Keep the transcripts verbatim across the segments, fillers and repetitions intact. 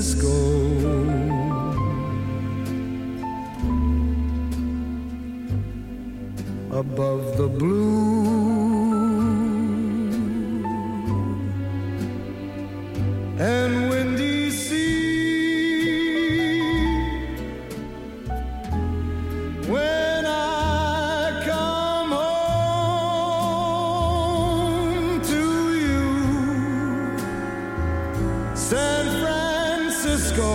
disco. Above the blue and windy sea, when I come home to you, San Francisco.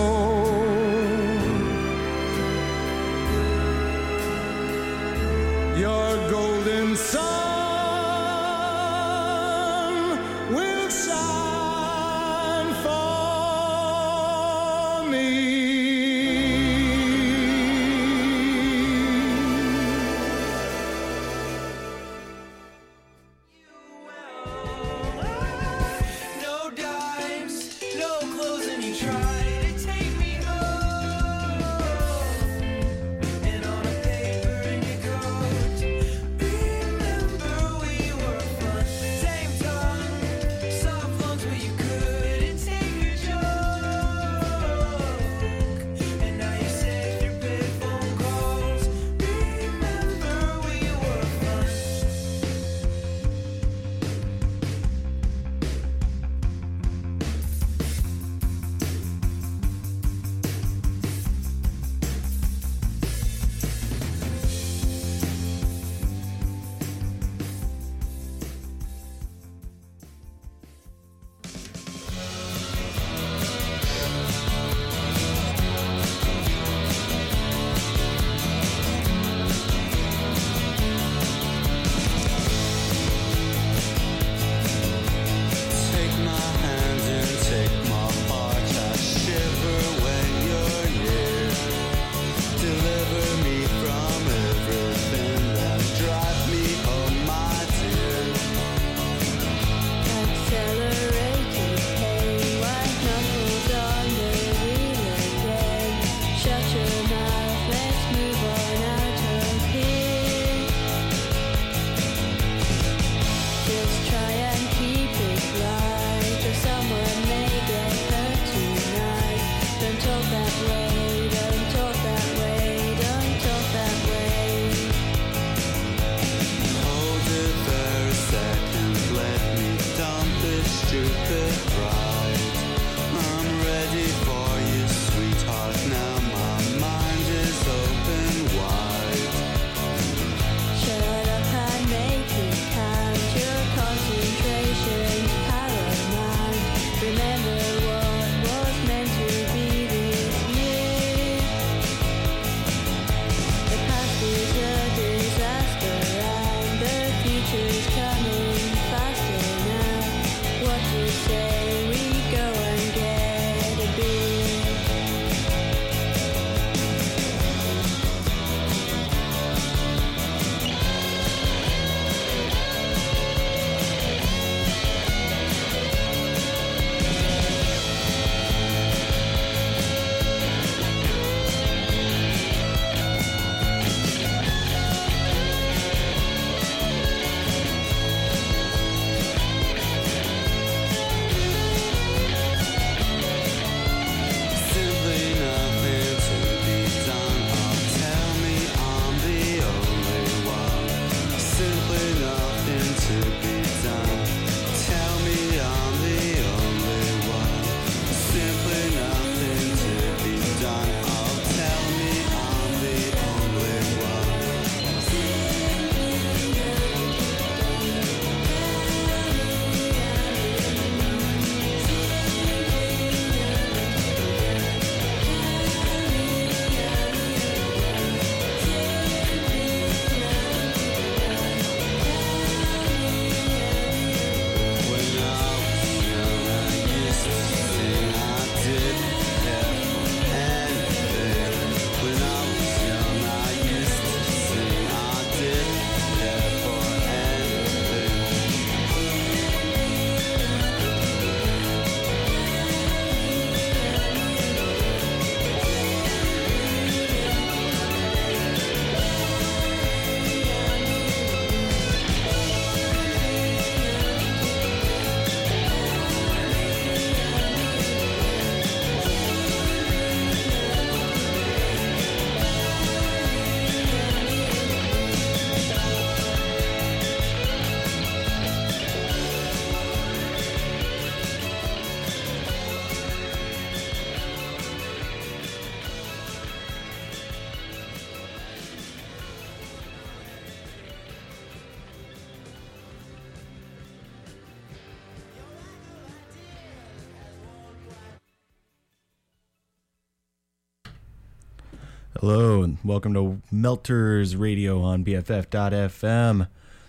Hello, and welcome to Melters Radio on B F F dot F M.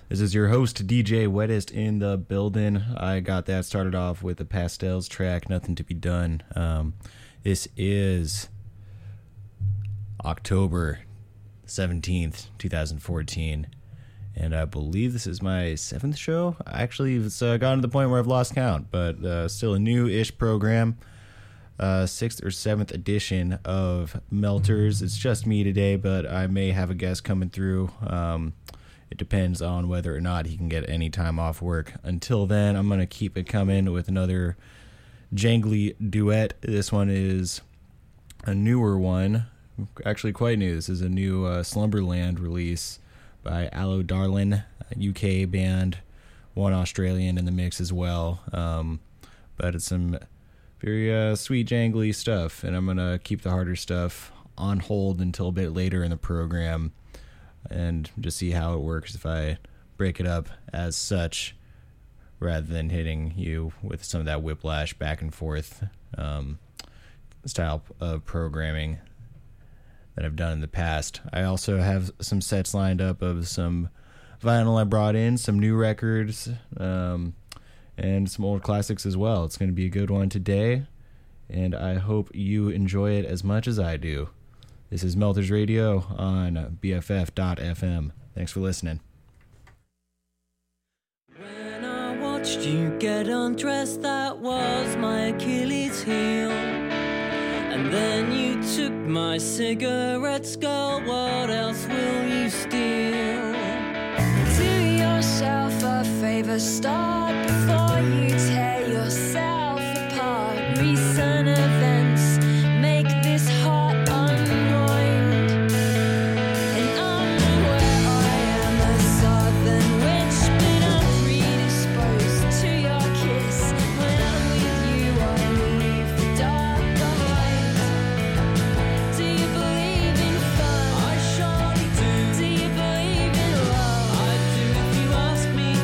This is your host, D J Wettest, in the building. I got that started off with the Pastels track, Nothing to Be Done. Um, this is October seventeenth, twenty fourteen, and I believe this is my seventh show. Actually, it's uh, gotten to the point where I've lost count, but uh, still a new-ish program. Uh, sixth or seventh edition of Melters. It's just me today, but I may have a guest coming through. Um, it depends on whether or not he can get any time off work. Until then, I'm going to keep it coming with another jangly duet. This one is a newer one, actually quite new. This is a new uh, Slumberland release by Allo' Darlin, a U K band, one Australian in the mix as well. Um, but it's some very uh, sweet, jangly stuff, and I'm going to keep the harder stuff on hold until a bit later in the program and just see how it works if I break it up as such rather than hitting you with some of that whiplash back and forth um, style of programming that I've done in the past. I also have some sets lined up of some vinyl I brought in, some new records, um... and some old classics as well. It's going to be a good one today, and I hope you enjoy it as much as I do. This is Melters Radio on B F F dot F M. Thanks for listening. When I watched you get undressed, that was my Achilles heel. And then you took my cigarette skull. What else will you steal? Do yourself a favor, stop before you tear yourself apart. Recent events make this heart unwind. And I'm aware I am a southern witch, but I'm predisposed to your kiss. When I'm with you, I leave the dark behind. Do you believe in fun? I surely do. Do you believe in love? I do if you ask me to.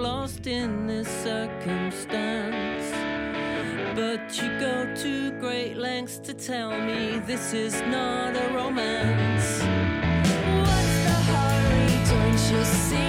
Lost in this circumstance, but you go to great lengths to tell me this is not a romance. What's the hurry? Don't you see?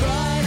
Right.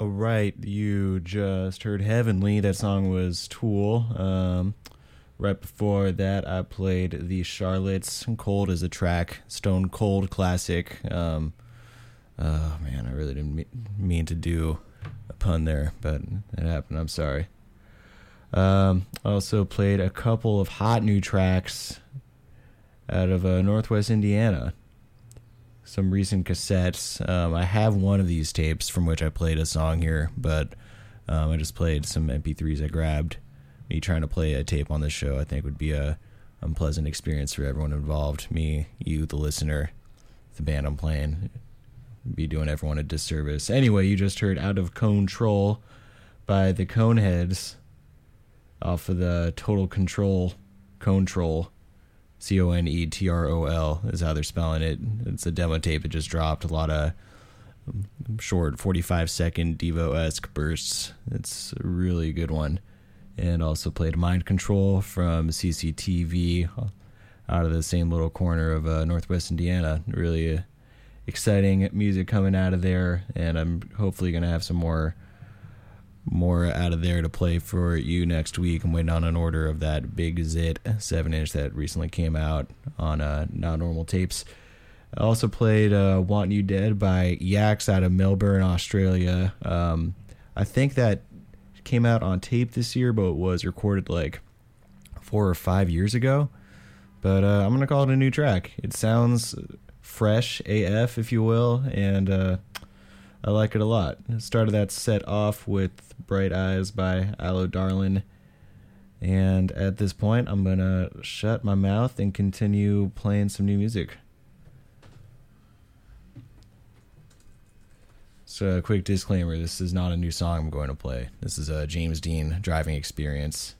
All right, you just heard Heavenly. That song was Tool. Um, right before that, I played The Charlottes. Cold is a track, Stone Cold classic. Um, oh, man, I really didn't mean to do a pun there, but it happened. I'm sorry. Um, also played a couple of hot new tracks out of uh, Northwest Indiana. Some recent cassettes. Um, I have one of these tapes from which I played a song here, but um, I just played some M P threes I grabbed. Me trying to play a tape on this show, I think, would be a unpleasant experience for everyone involved. Me, you, the listener, the band I'm playing. Be doing everyone a disservice. Anyway, you just heard Out of Control by the Coneheads off of the Total Control, Control. C O N E T R O L is how they're spelling it. It's a demo tape. It just dropped. A lot of short forty-five second Devo-esque bursts. It's a really good one. And also played Mind Control from C C T V out of the same little corner of uh, Northwest Indiana. Really uh, exciting music coming out of there. And I'm hopefully going to have some more more out of there to play for you next week. I'm waiting on an order of that Big Zit seven inch that recently came out on uh, Non Normal Tapes. I also played uh, Want You Dead by Yaks out of Melbourne, Australia. Um, I think that came out on tape this year, but it was recorded like four or five years ago. But uh, I'm going to call it a new track. It sounds fresh A F, if you will, and uh, I like it a lot. Started that set off with Bright Eyes by Allo' Darlin. And at this point, I'm going to shut my mouth and continue playing some new music. So a quick disclaimer, this is not a new song I'm going to play. This is a James Dean Driving Experience.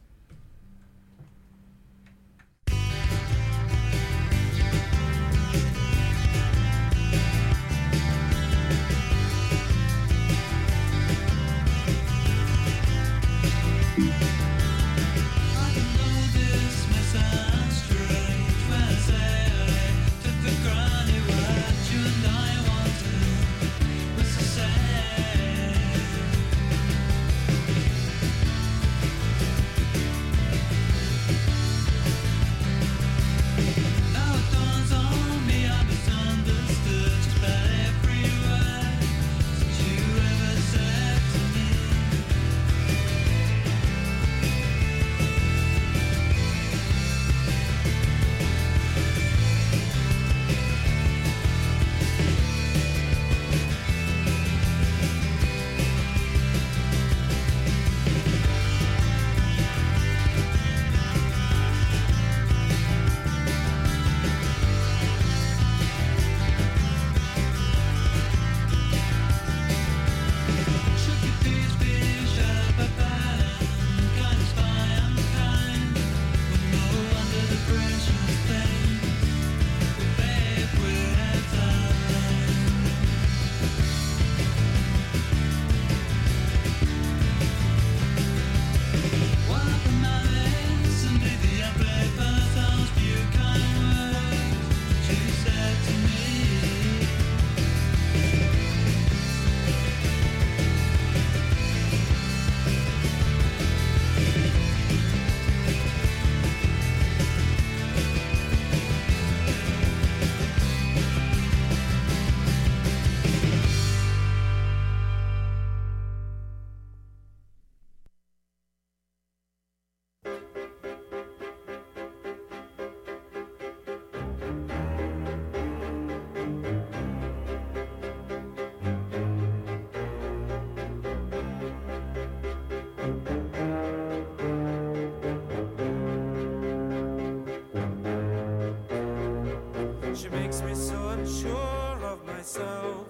She makes me so unsure of myself,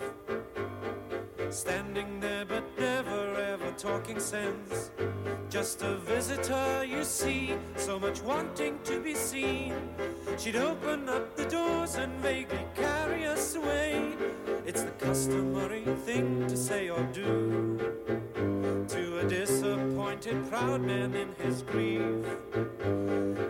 standing there but never ever talking sense. Just a visitor, you see, so much wanting to be seen. She'd open up the doors and vaguely carry us away. It's the customary thing to say or do to a disappointed proud man in his grief.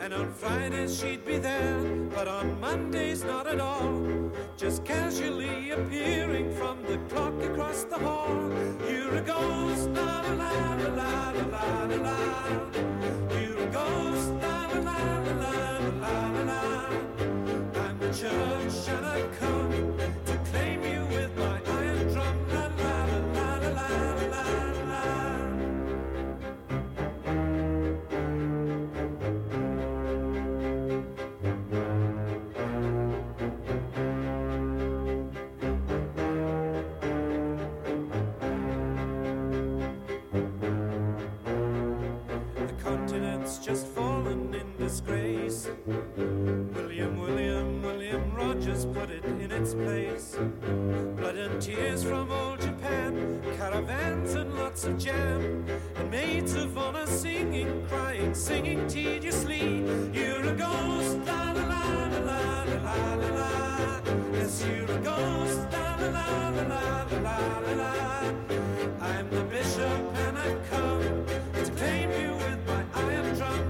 And on Fridays she'd be there, but on Mondays not at all, just casually appearing from the clock across the hall. You're a ghost, la la la la la la la. You're a ghost, la la la la la la la. I'm the church and I come to claim you with my iron drum. William, William, William Rogers put it in its place. Blood and tears from old Japan, caravans and lots of jam, and maids of honor singing, crying, singing tediously. You're a ghost, la la la la la la la la. Yes, you're a ghost, la la la la la la la la. I'm the bishop and I've come to claim you with my iron drum.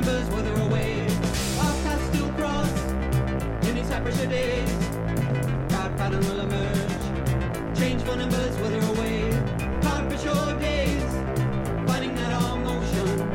Numbers wither away, hard for sure days, finding that all motion.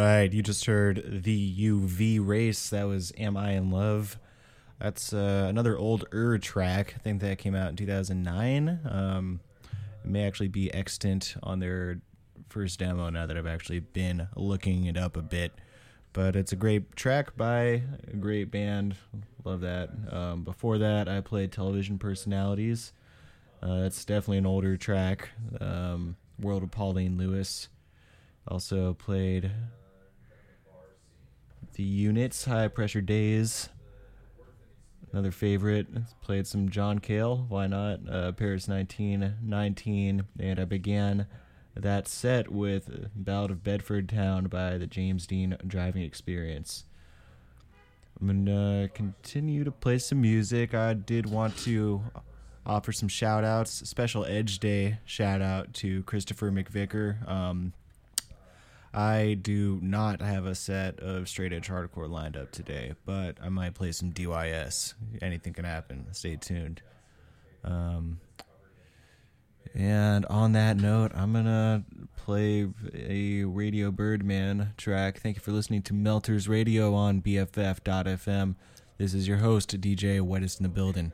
right. You just heard The U V Race. That was Am I in Love? That's uh, another old-er track. I think that came out in two thousand nine. Um, it may actually be extant on their first demo now that I've actually been looking it up a bit. But it's a great track by a great band. Love that. Um, before that, I played Television Personalities. Uh, that's definitely an older track. Um, World of Pauline Lewis. Also played The Units, High Pressure Days. Another favorite. Played some John Cale. Why not? Uh, Paris nineteen nineteen. And I began that set with Ballad of Bedford Town by the James Dean Driving Experience. I'm going to continue to play some music. I did want to offer some shout outs. Special Edge Day shout out to Christopher McVicker. Um, I do not have a set of straight edge hardcore lined up today, but I might play some D Y S. Anything can happen. Stay tuned. Um, and on that note, I'm going to play a Radio Birdman track. Thank you for listening to Melters Radio on B F F dot F M. This is your host, D J Wettest in the Building.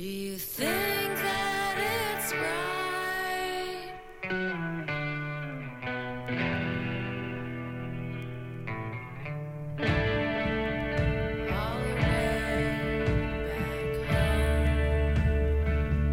Do you think that it's right? All the way back home.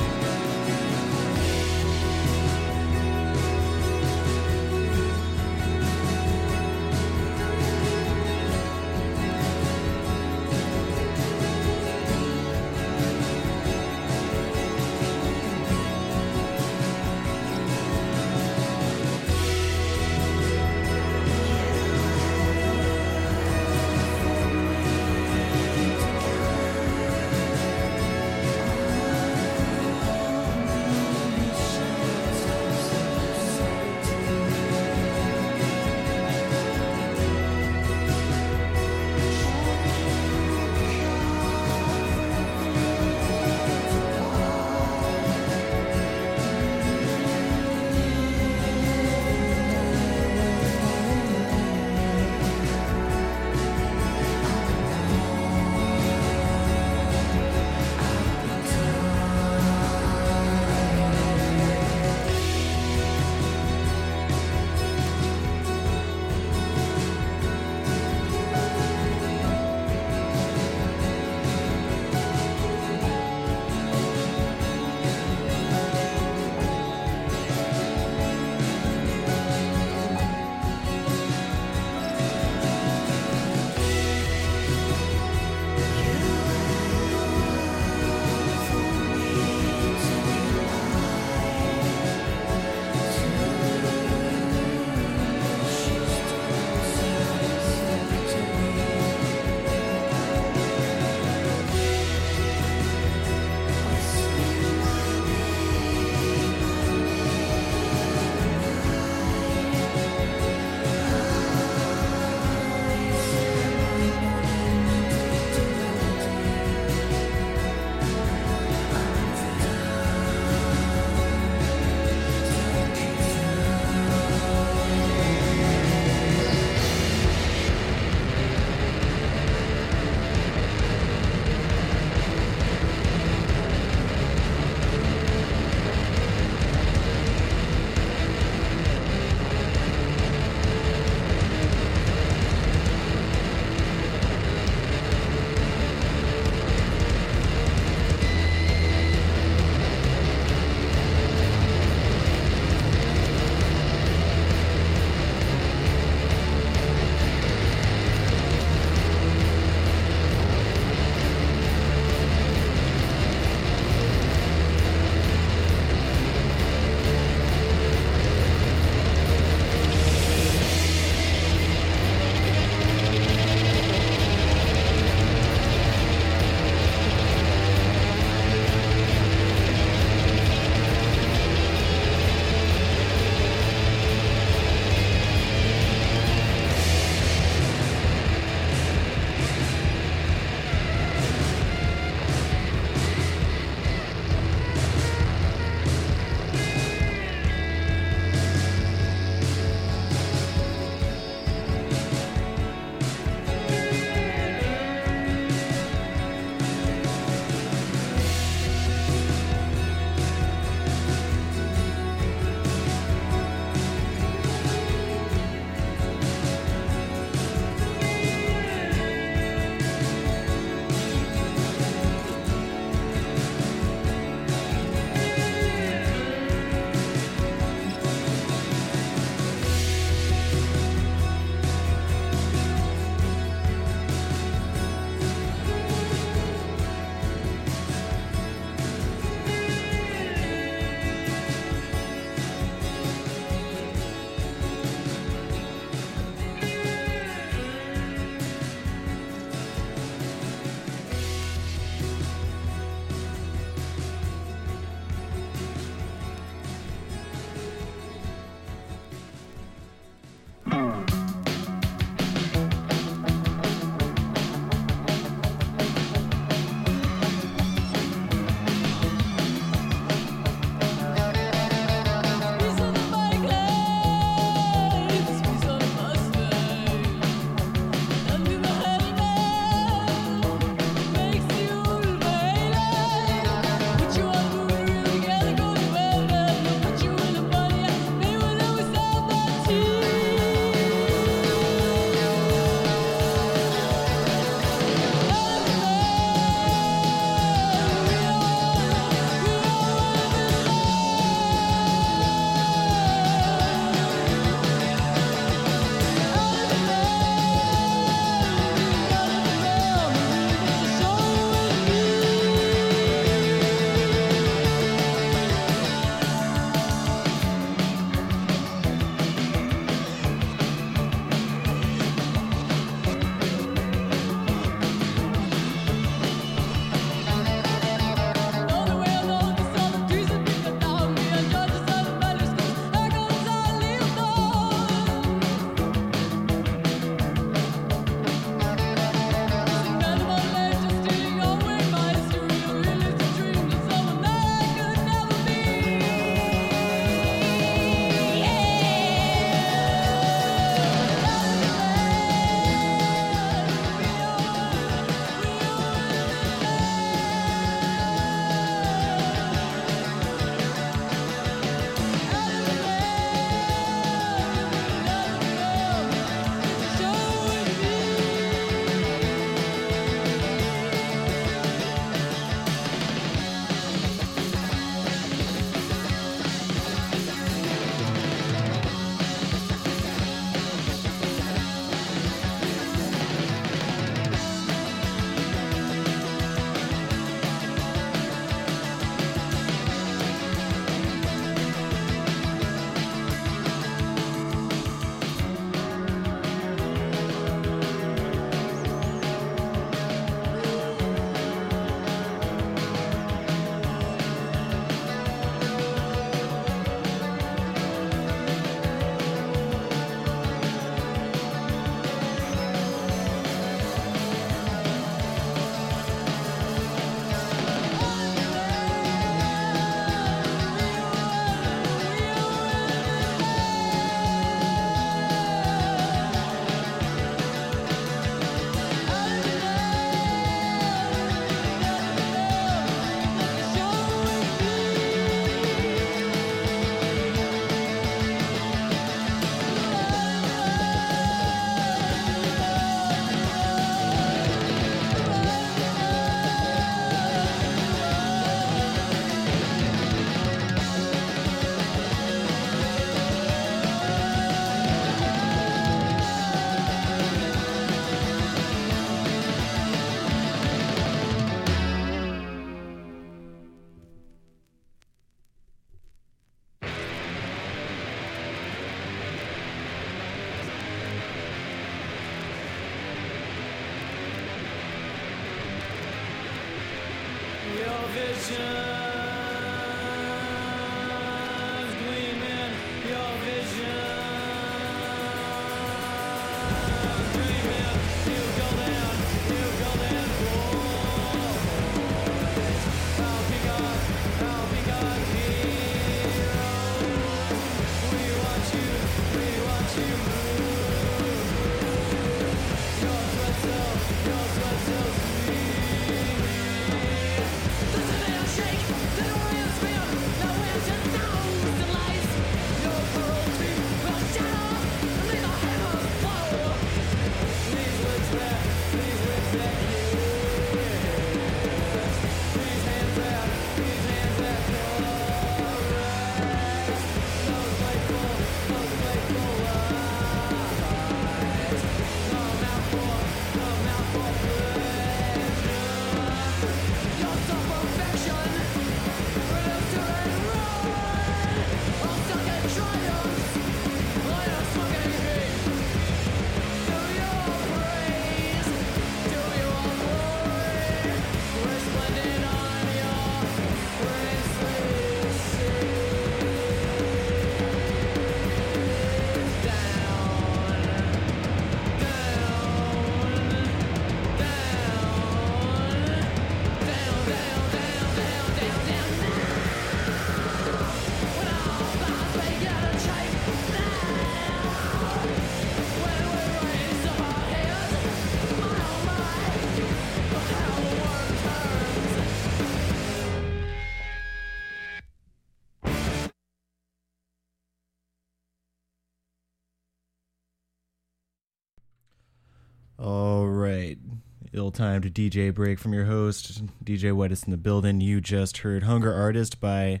Time to D J break from your host, D J Whitest in the building. You just heard Hunger Artist by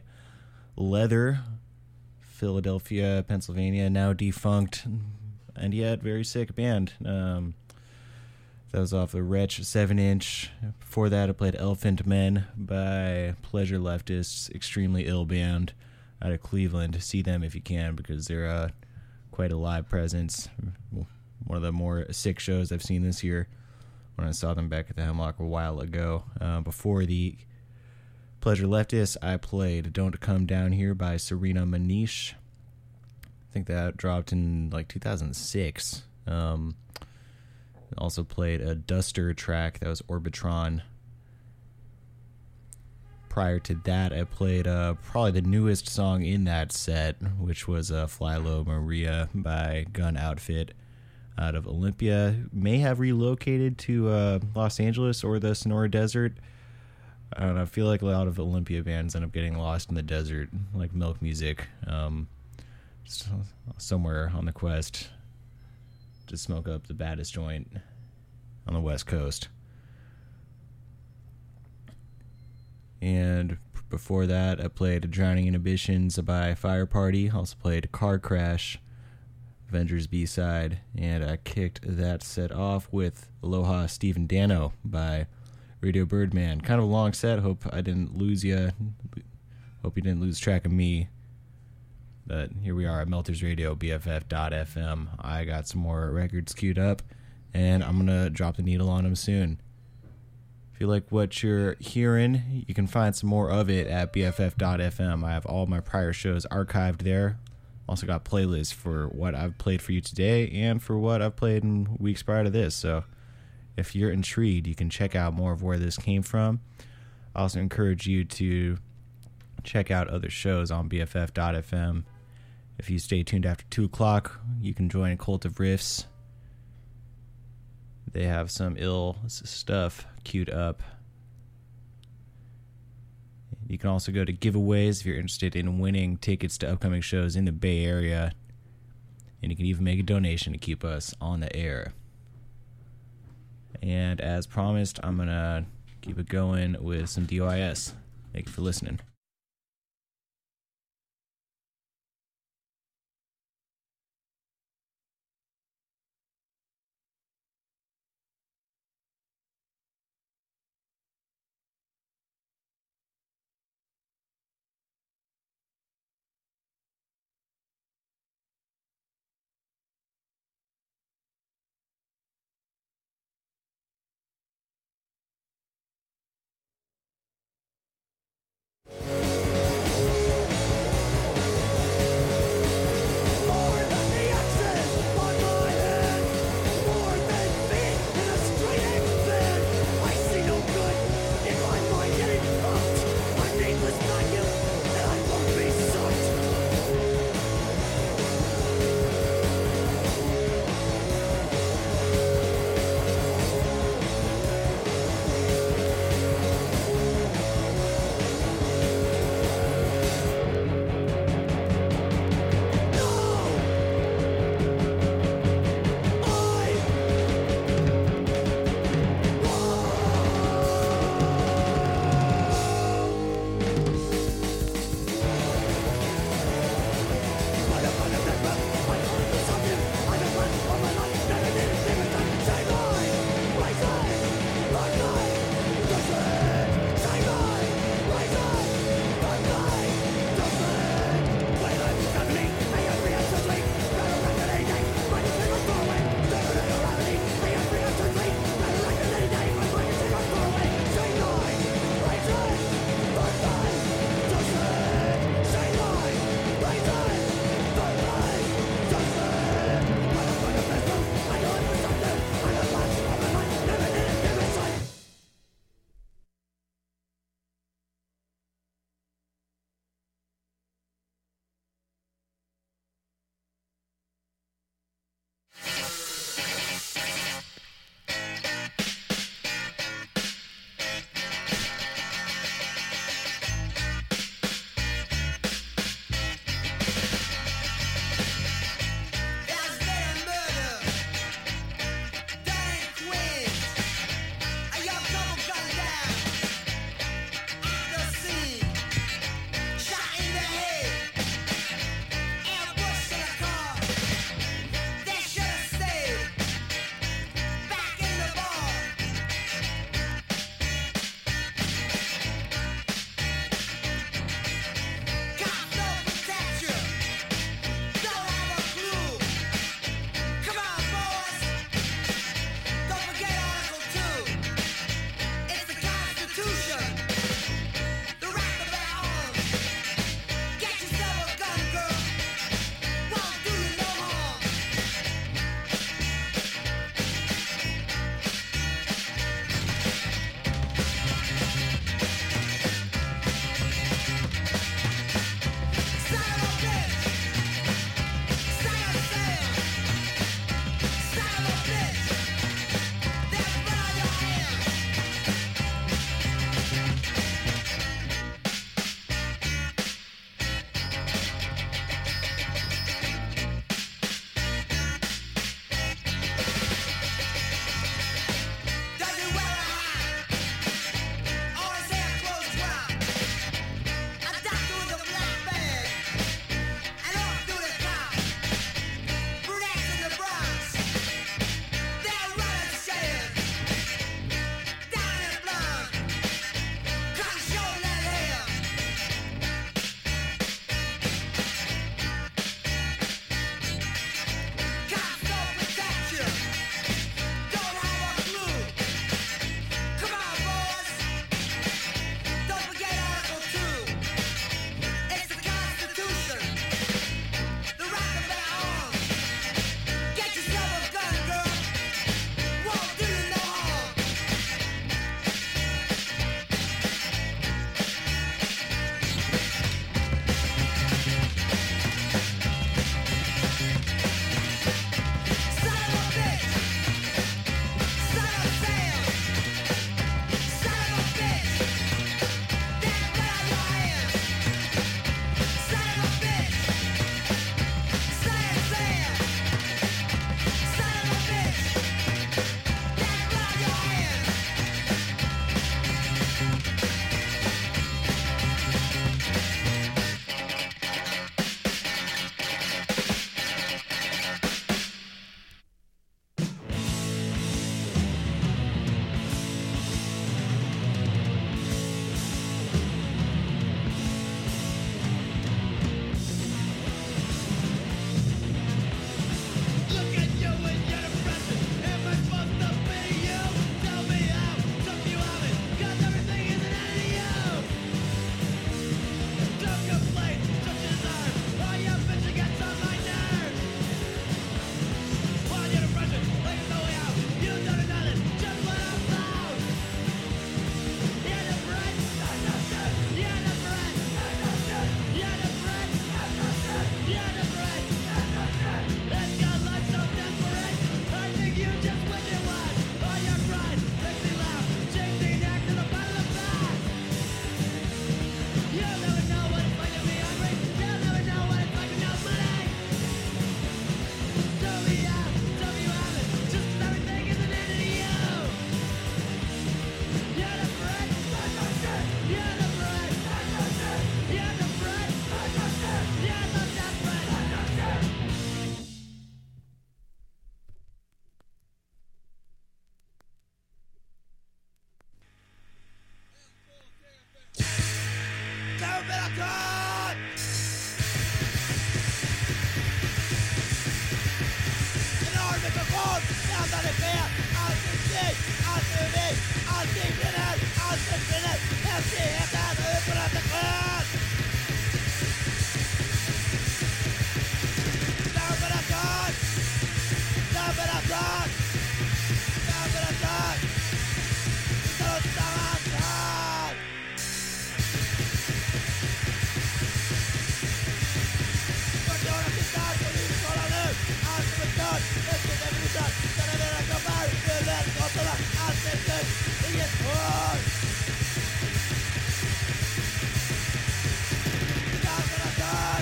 Leather, Philadelphia, Pennsylvania, now defunct, and yet very sick band. Um, that was off the Wretch seven inch. Before that, I played Elephant Men by Pleasure Leftists, extremely ill band out of Cleveland. See them if you can, because they're uh, quite a live presence. One of the more sick shows I've seen this year. When I saw them back at the Hemlock a while ago. Uh, before the Pleasure Leftists, I played Don't Come Down Here by Serena Maneesh. I think that dropped in like two thousand six. Um, also played a Duster track that was Orbitron. Prior to that, I played uh, probably the newest song in that set, which was uh, Fly Low Maria by Gun Outfit. Out of Olympia, may have relocated to uh, Los Angeles or the Sonora Desert. I don't know, I feel like a lot of Olympia bands end up getting lost in the desert, like Milk Music, um, just somewhere on the quest to smoke up the baddest joint on the West Coast. And before that, I played Drowning Inhibitions by Fire Party, also played Car Crash, Avengers B-side, and I kicked that set off with Aloha Stephen Dano by Radio Birdman. Kind of a long set. Hope I didn't lose you. Hope you didn't lose track of me. But here we are at Melters Radio, B F F dot F M. I got some more records queued up, and I'm going to drop the needle on them soon. If you like what you're hearing, you can find some more of it at B F F dot F M. I have all my prior shows archived there. Also got playlists for what I've played for you today and for what I've played in weeks prior to this. So if you're intrigued, you can check out more of where this came from. I also encourage you to check out other shows on B F F dot F M. If you stay tuned after two o'clock, you can join Cult of Riffs. They have some ill stuff queued up. You can also go to giveaways if you're interested in winning tickets to upcoming shows in the Bay Area. And you can even make a donation to keep us on the air. And as promised, I'm going to keep it going with some D Y S. Thank you for listening. oss blandade med ansiktsliv, ansiktsliv, ansiktsliv, ansiktsliv, häftigheten över att det sköts. Laboratör, laboratör, laboratör, slutsamansar. Förstår att det starkt och uttalar nu, allt som är stört, efter det brutar, där är mina kroppar, huvudet, gottorna, allt är slut, inget hår. Laboratör,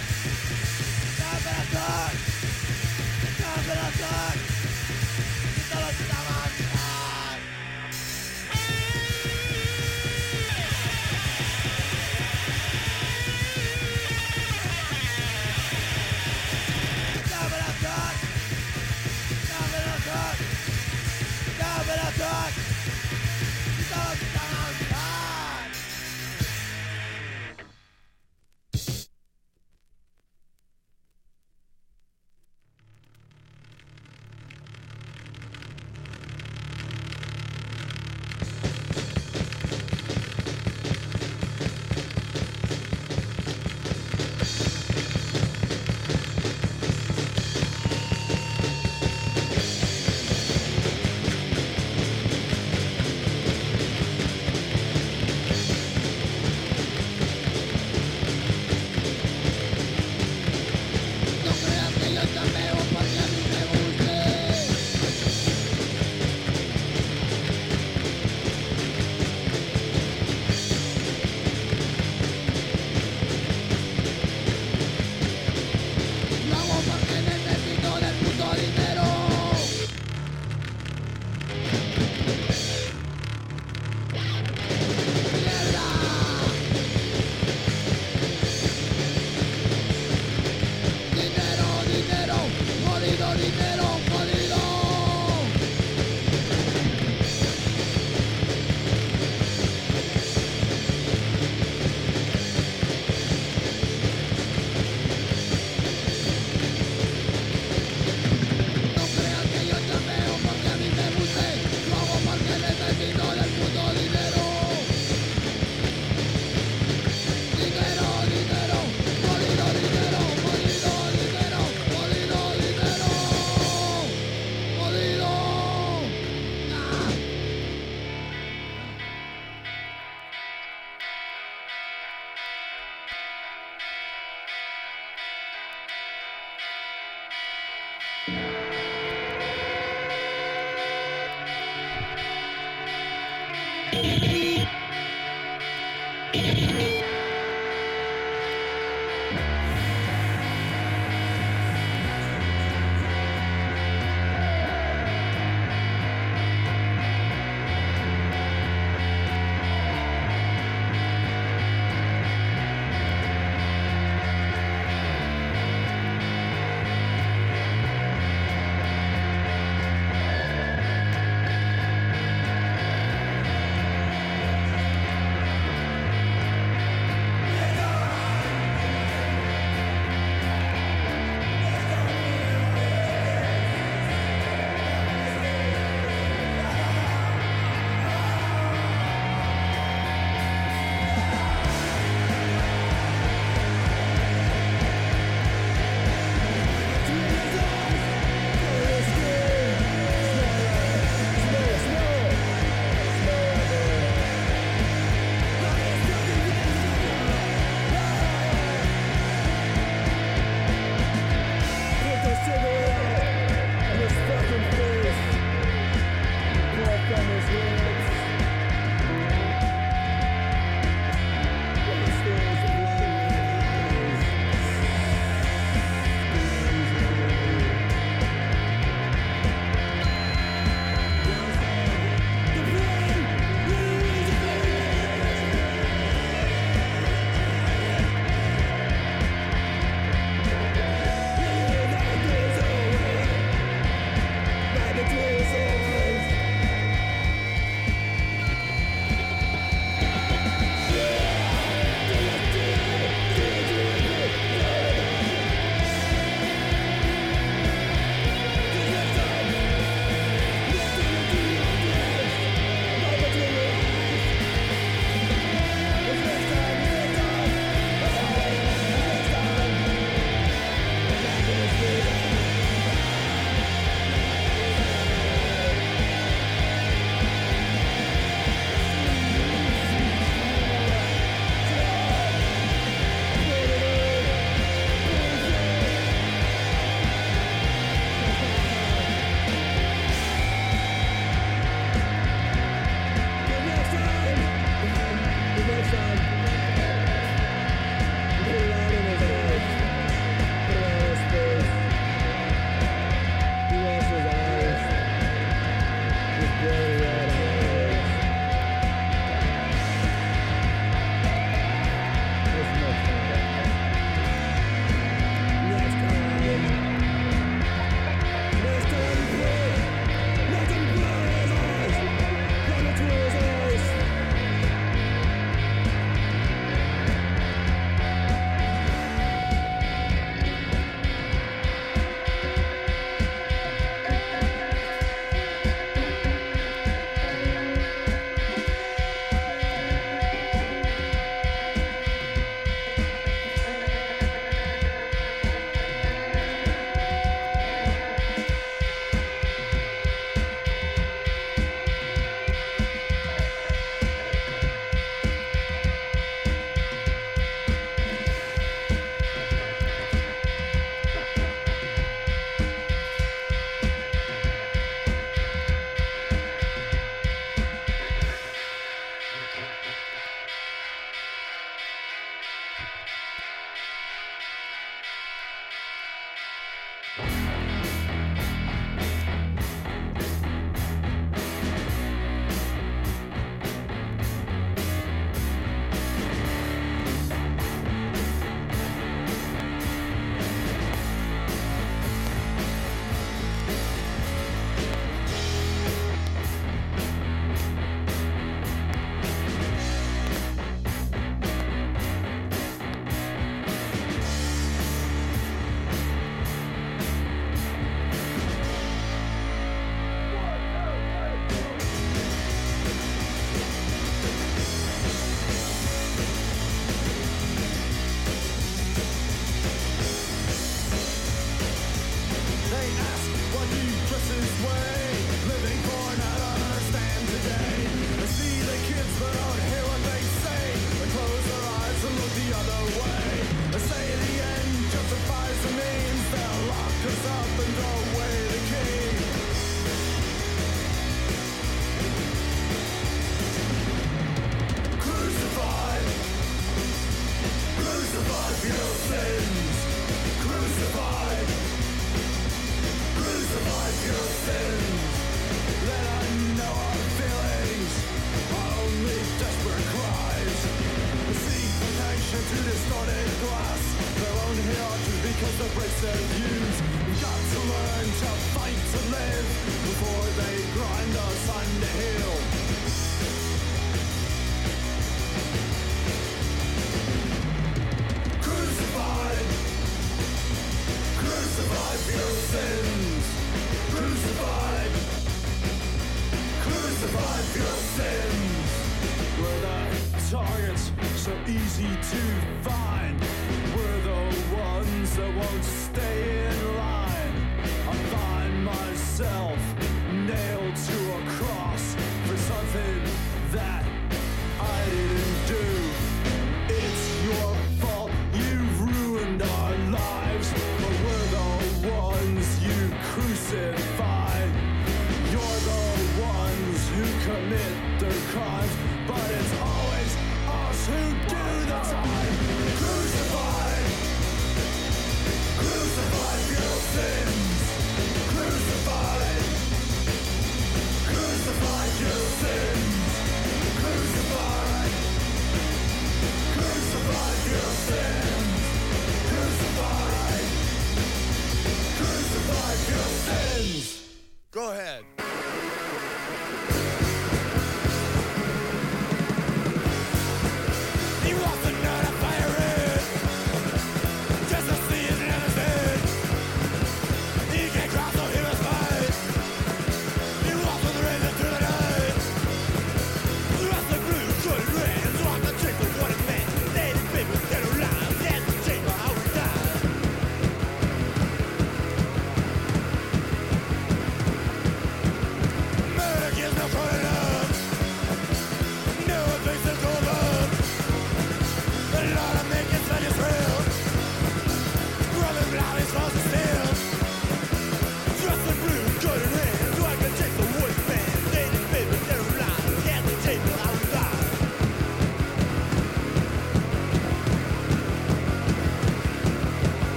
laboratör, laboratör, slutsamansar.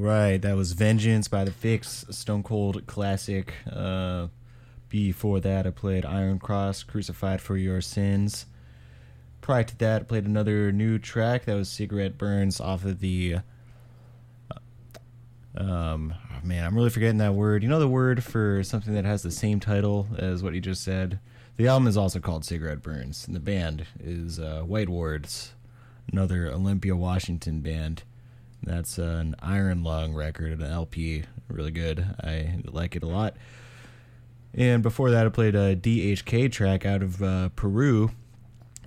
Right, that was Vengeance by The Fix, a Stone Cold classic. Uh, before that, I played Iron Cross, Crucified for Your Sins. Prior to that, I played another new track. That was Cigarette Burns off of the... Uh, um, oh man, I'm really forgetting that word. You know the word for something that has the same title as what you just said? The album is also called Cigarette Burns, and the band is uh, White Wards, another Olympia, Washington band. That's an Iron Lung record, an L P, really good. I like it a lot. And before that, I played a D H K track out of uh, Peru.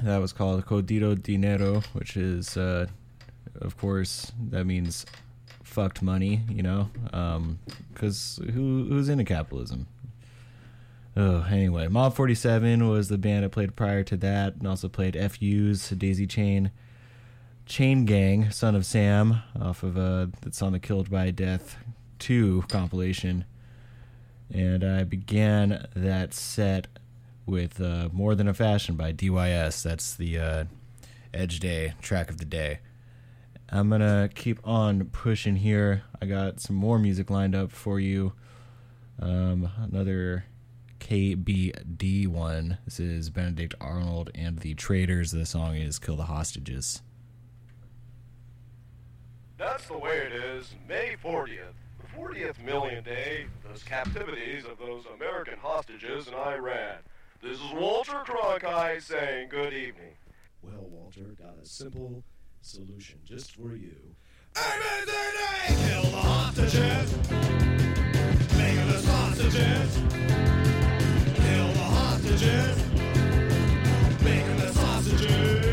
That was called Codido Dinero, which is, uh, of course, that means fucked money, you know? Because um, who who's into capitalism? Oh, anyway, Mob forty-seven was the band I played prior to that, and also played F U's Daisy Chain. Chain Gang, Son of Sam, off of uh, the song that Killed by Death two compilation. And I began that set with uh, More Than a Fashion by D Y S. That's the uh, Edge Day track of the day. I'm going to keep on pushing here. I got some more music lined up for you. Um, another K B D one. This is Benedict Arnold and the Traitors. The song is Kill the Hostages. That's the way it is, May fortieth, fortieth million day, those captivities of those American hostages in Iran. This is Walter Cronkite saying good evening. Well, Walter, got a simple solution just for you. A B C D! Kill the hostages! Make them the sausages! Kill the hostages! Make them the sausages!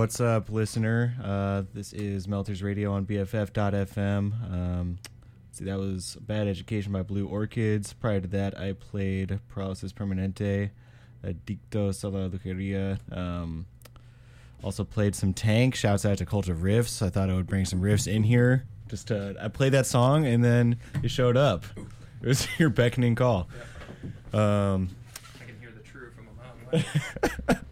What's up, listener? Uh, this is Melters Radio on B F F dot F M. Um, see, that was Bad Education by Blue Orchids. Prior to that, I played Paralysis Permanente, Adicto Saladuqueria. Um, also played some Tank. Shouts out to Cult of Riffs. I thought I would bring some riffs in here. Just to, I played that song, and then it showed up. It was your beckoning call. Um, I can hear the true from a mountain.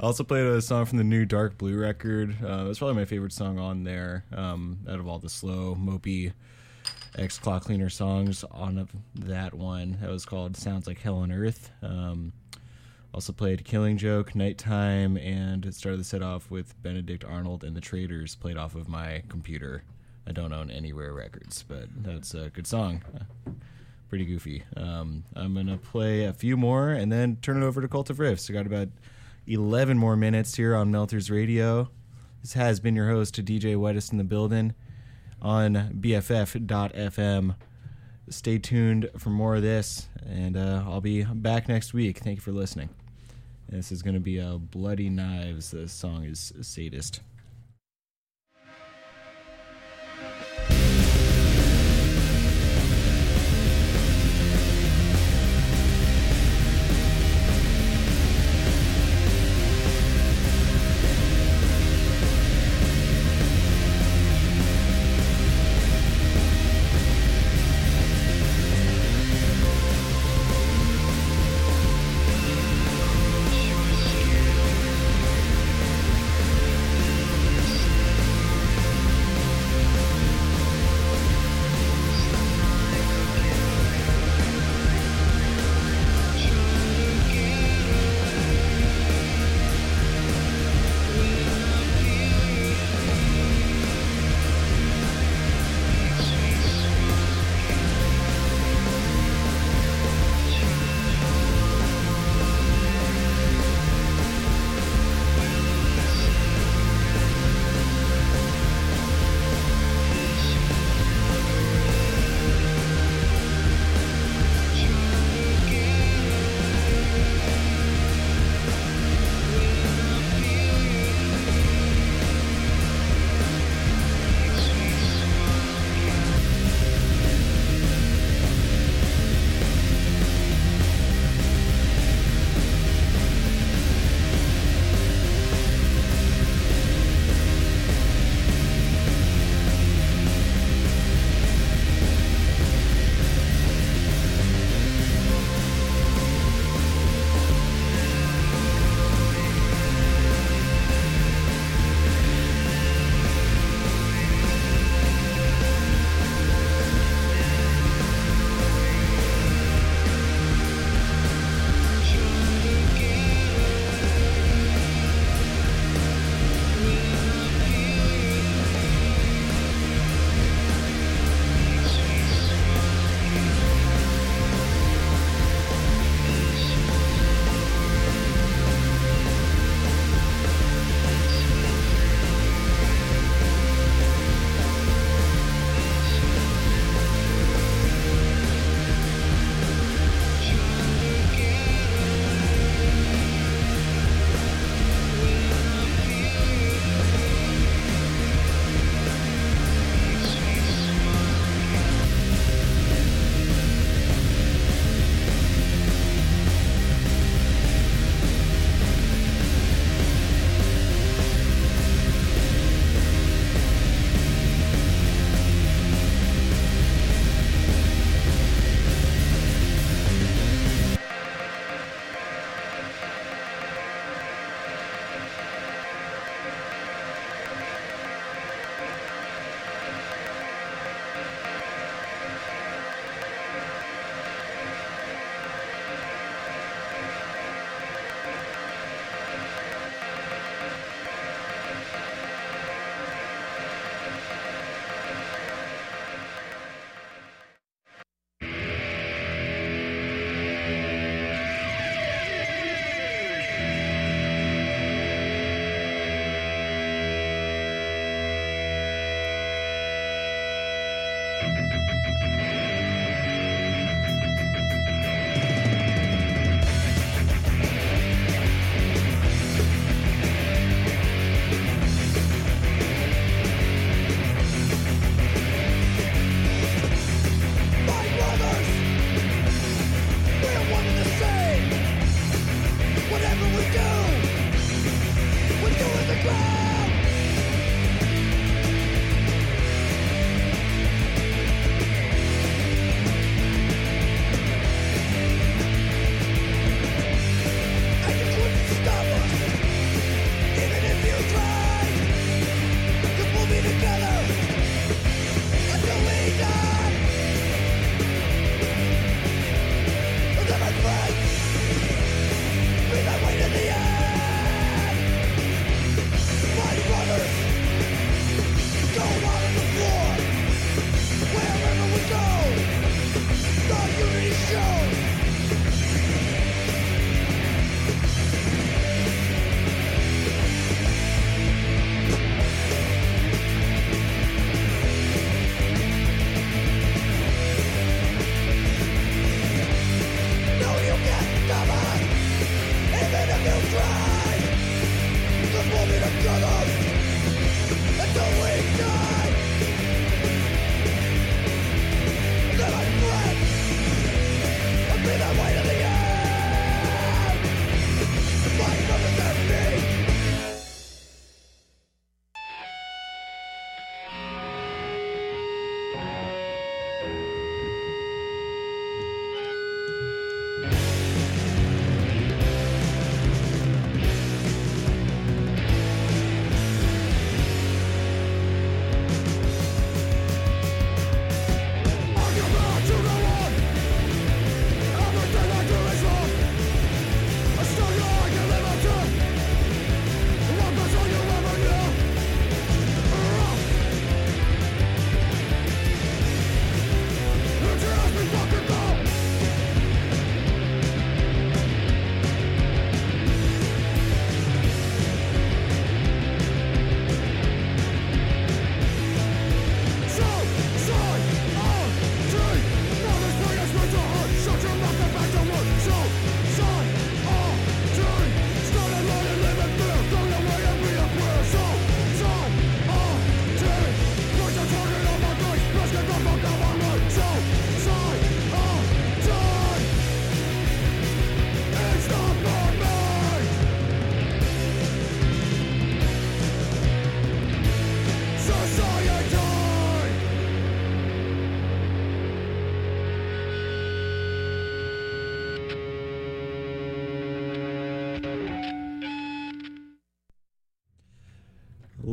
I also played a song from the new Dark Blue record. Uh, it's probably my favorite song on there, um, out of all the slow, mopey, ex-Claw Cleaner songs on that one. That was called Sounds Like Hell on Earth. Um, also played Killing Joke, Nighttime, and started the set off with Benedict Arnold and the Traitors, played off of my computer. I don't own Anywhere Records, but that's a good song. Pretty goofy. Um, I'm going to play a few more and then turn it over to Cult of Riffs. I got about eleven more minutes here on Melters Radio. This has been your host, D J Wettest in the building on B F F dot F M. Stay tuned for more of this, and uh, I'll be back next week. Thank you for listening. And this is going to be uh, Bloody Knives. The song is Sadist.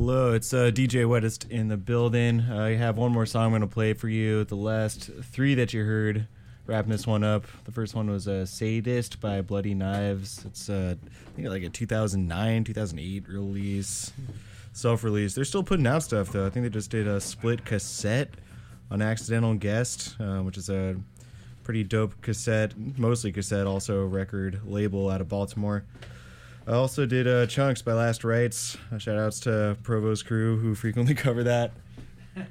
Hello, it's uh, D J Wettest in the building. I uh, have one more song I'm going to play for you. The last three that you heard, wrapping this one up. The first one was uh, Sadist by Bloody Knives. It's uh, I think like a two thousand nine, two thousand eight release, self-release. They're still putting out stuff, though. I think they just did a split cassette on Accidental Guest, uh, which is a pretty dope cassette, mostly cassette, also record label out of Baltimore. I also did uh, Chunks by Last Rites. Uh, shout outs to Provo's crew who frequently cover that. Yeah.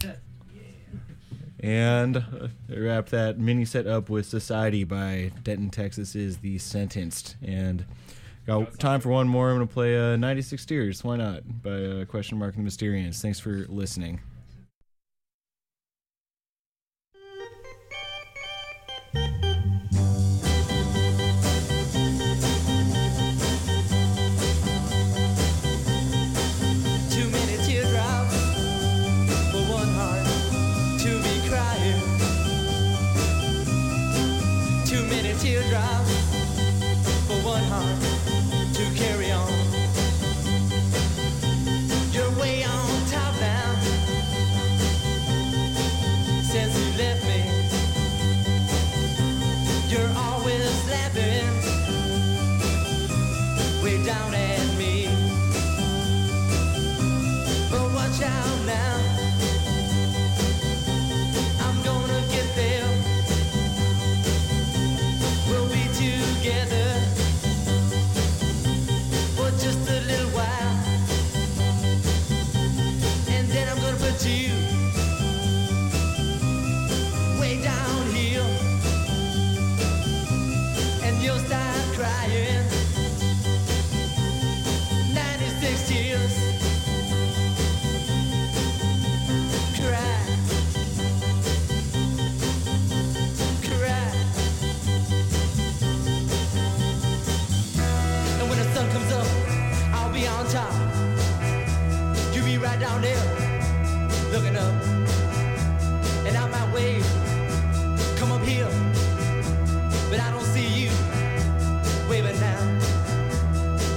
And uh, wrap that mini set up with Society by Denton, Texas is The Sentenced. And got time for one more. I'm going to play uh, ninety-six Steers, Why Not? By uh, Question Mark and the Mysterians. Thanks for listening.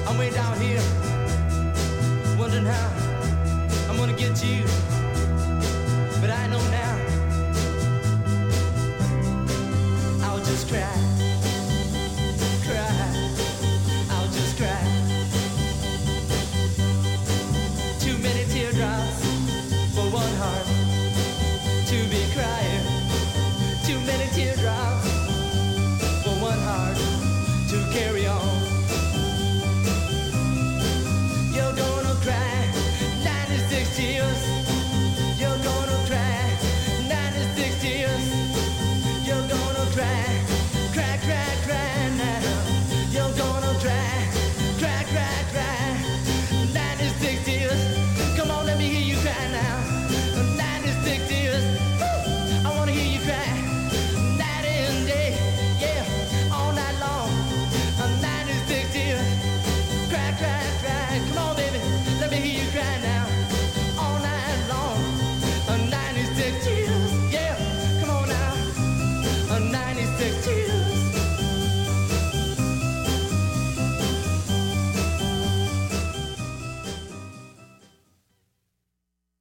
I'm way down here, wondering how I'm gonna get to you.